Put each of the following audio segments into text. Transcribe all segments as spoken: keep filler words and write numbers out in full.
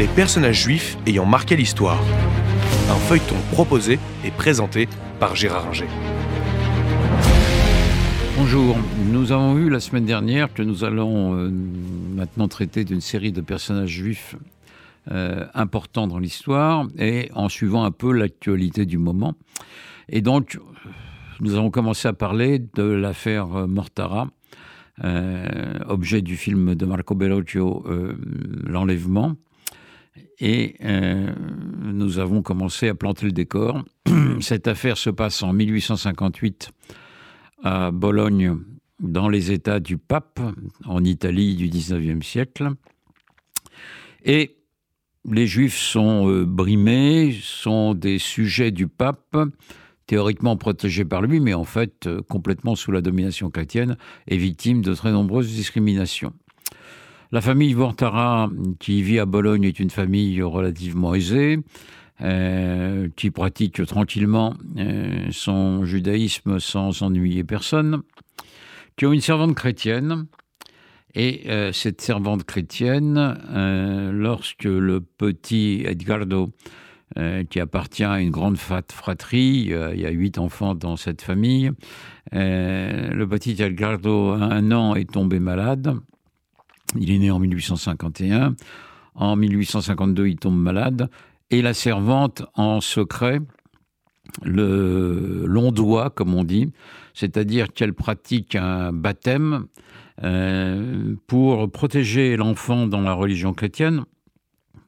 les personnages juifs ayant marqué l'histoire. Un feuilleton proposé et présenté par Gérard Unger. Bonjour, nous avons vu la semaine dernière que nous allons euh, maintenant traiter d'une série de personnages juifs euh, importants dans l'histoire et en suivant un peu l'actualité du moment. Et donc, nous avons commencé à parler de l'affaire Mortara, euh, objet du film de Marco Bellocchio, euh, L'enlèvement. Et euh, nous avons commencé à planter le décor. Cette affaire se passe en mille huit cent cinquante-huit à Bologne, dans les États du pape, en Italie du dix-neuvième siècle. Et les Juifs sont euh, brimés, sont des sujets du pape, théoriquement protégés par lui, mais en fait euh, complètement sous la domination chrétienne et victimes de très nombreuses discriminations. La famille Mortara, qui vit à Bologne, est une famille relativement aisée, euh, qui pratique tranquillement euh, son judaïsme sans ennuyer personne, qui ont une servante chrétienne. Et euh, cette servante chrétienne, euh, lorsque le petit Edgardo, euh, qui appartient à une grande fratrie, euh, il y a huit enfants dans cette famille, euh, le petit Edgardo, à un an, est tombé malade. Il est né en mille huit cent cinquante et un. En mille huit cent cinquante-deux, il tombe malade. Et la servante, en secret, le l'ondoie, comme on dit, c'est-à-dire qu'elle pratique un baptême euh, pour protéger l'enfant dans la religion chrétienne,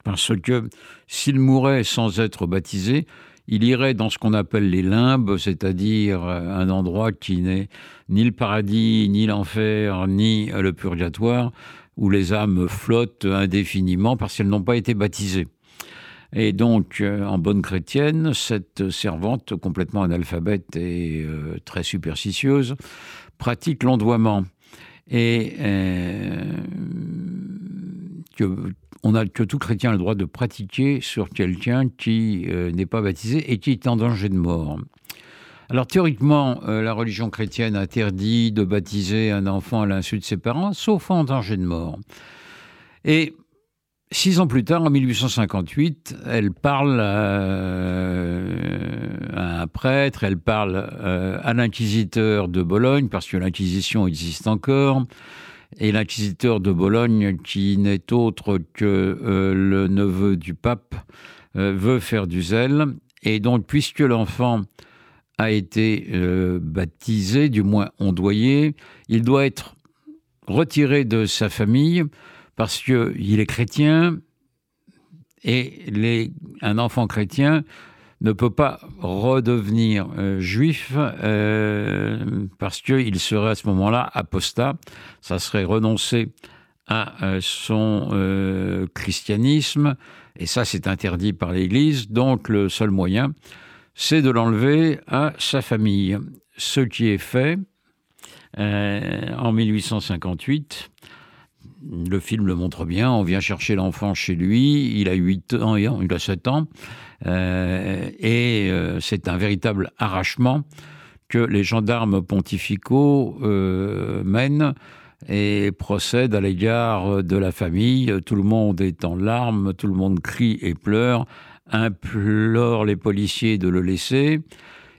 parce que s'il mourait sans être baptisé, il irait dans ce qu'on appelle les limbes, c'est-à-dire un endroit qui n'est ni le paradis, ni l'enfer, ni le purgatoire, où les âmes flottent indéfiniment parce qu'elles n'ont pas été baptisées. Et donc, en bonne chrétienne, cette servante, complètement analphabète et euh, très superstitieuse, pratique l'ondoiement. Et euh, que, on a, que tout chrétien a le droit de pratiquer sur quelqu'un qui euh, n'est pas baptisé et qui est en danger de mort. Alors théoriquement, euh, la religion chrétienne interdit de baptiser un enfant à l'insu de ses parents, sauf en danger de mort. Et six ans plus tard, en mille huit cent cinquante-huit, elle parle à un prêtre, elle parle à l'inquisiteur de Bologne, parce que l'inquisition existe encore, et l'inquisiteur de Bologne, qui n'est autre que le neveu du pape, veut faire du zèle, et donc puisque l'enfant a été baptisé, du moins ondoyé, il doit être retiré de sa famille, parce qu'il est chrétien et les, un enfant chrétien ne peut pas redevenir euh, juif euh, parce qu'il serait à ce moment-là apostat. Ça serait renoncer à euh, son euh, christianisme et ça, c'est interdit par l'Église. Donc, le seul moyen, c'est de l'enlever à sa famille. Ce qui est fait euh, en mille huit cent cinquante-huit... Le film le montre bien, on vient chercher l'enfant chez lui, il a huit ans, il a sept ans, euh, et euh, c'est un véritable arrachement que les gendarmes pontificaux euh, mènent et procèdent à l'égard de la famille. Tout le monde est en larmes, tout le monde crie et pleure, implore les policiers de le laisser.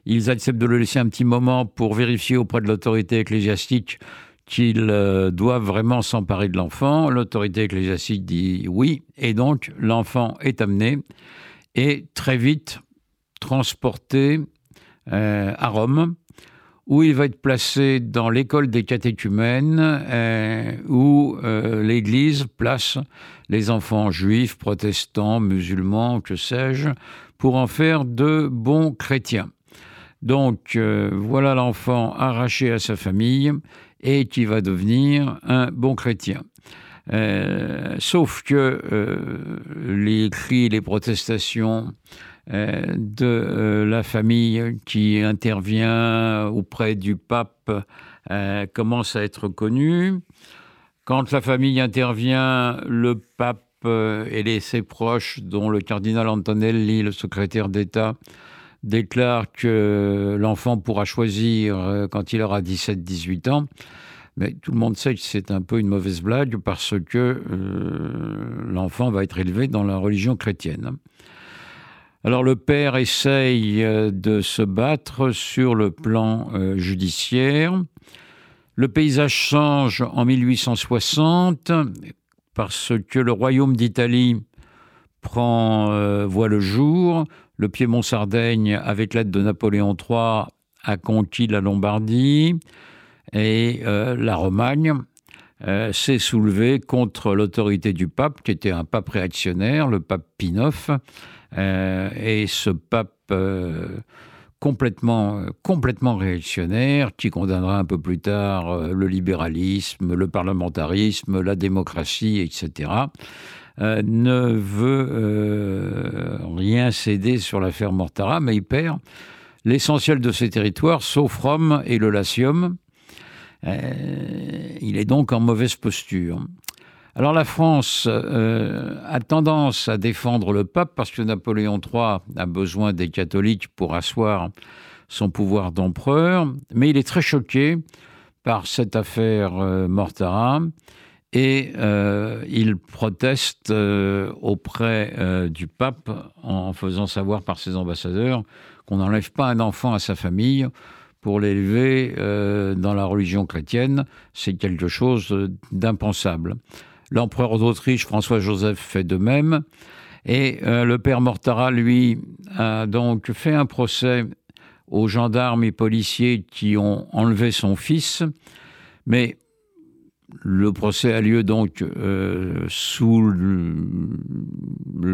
Ils acceptent de le laisser un petit moment pour vérifier auprès de l'autorité ecclésiastique qu'ils doivent vraiment s'emparer de l'enfant. L'autorité ecclésiastique dit oui, et donc l'enfant est amené et très vite transporté euh, à Rome, où il va être placé dans l'école des catéchumènes, euh, où euh, l'Église place les enfants juifs, protestants, musulmans, que sais-je, pour en faire de bons chrétiens. Donc euh, voilà l'enfant arraché à sa famille et qui va devenir un bon chrétien. Euh, sauf que euh, les cris, les protestations euh, de euh, la famille qui intervient auprès du pape euh, commencent à être connus. Quand la famille intervient, le pape et les, ses proches, dont le cardinal Antonelli, le secrétaire d'État, déclare que l'enfant pourra choisir quand il aura dix-sept à dix-huit ans. Mais tout le monde sait que c'est un peu une mauvaise blague parce que euh, l'enfant va être élevé dans la religion chrétienne. Alors le père essaye de se battre sur le plan euh, judiciaire. Le paysage change en mille huit cent soixante parce que le royaume d'Italie prend, euh, voit le jour. Le Piémont-Sardaigne, avec l'aide de Napoléon trois, a conquis la Lombardie. Et euh, la Romagne euh, s'est soulevée contre l'autorité du pape, qui était un pape réactionnaire, le pape Pie neuf. Euh, et ce pape euh, complètement, euh, complètement réactionnaire, qui condamnera un peu plus tard euh, le libéralisme, le parlementarisme, la démocratie, et cetera, euh, ne veut euh, rien céder sur l'affaire Mortara, mais il perd l'essentiel de ses territoires, sauf Rome et le Latium. Il est donc en mauvaise posture. Alors la France euh, a tendance à défendre le pape parce que Napoléon trois a besoin des catholiques pour asseoir son pouvoir d'empereur, mais il est très choqué par cette affaire euh, Mortara et euh, il proteste euh, auprès euh, du pape en faisant savoir par ses ambassadeurs qu'on n'enlève pas un enfant à sa famille pour l'élever euh, dans la religion chrétienne, c'est quelque chose d'impensable. L'empereur d'Autriche, François-Joseph, fait de même. Et euh, le père Mortara, lui, a donc fait un procès aux gendarmes et policiers qui ont enlevé son fils. Mais le procès a lieu donc euh, sous le,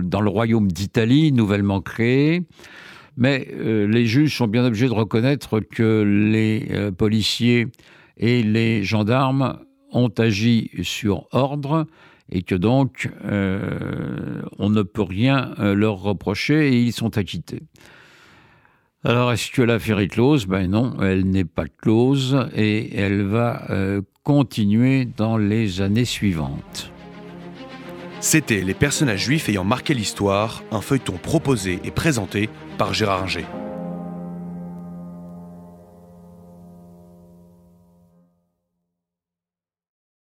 dans le royaume d'Italie, nouvellement créé. Mais euh, les juges sont bien obligés de reconnaître que les euh, policiers et les gendarmes ont agi sur ordre et que donc euh, on ne peut rien euh, leur reprocher et ils sont acquittés. Alors est-ce que l'affaire est close ? Ben non, elle n'est pas close et elle va euh, continuer dans les années suivantes. C'était Les personnages juifs ayant marqué l'histoire, un feuilleton proposé et présenté par Gérard Unger.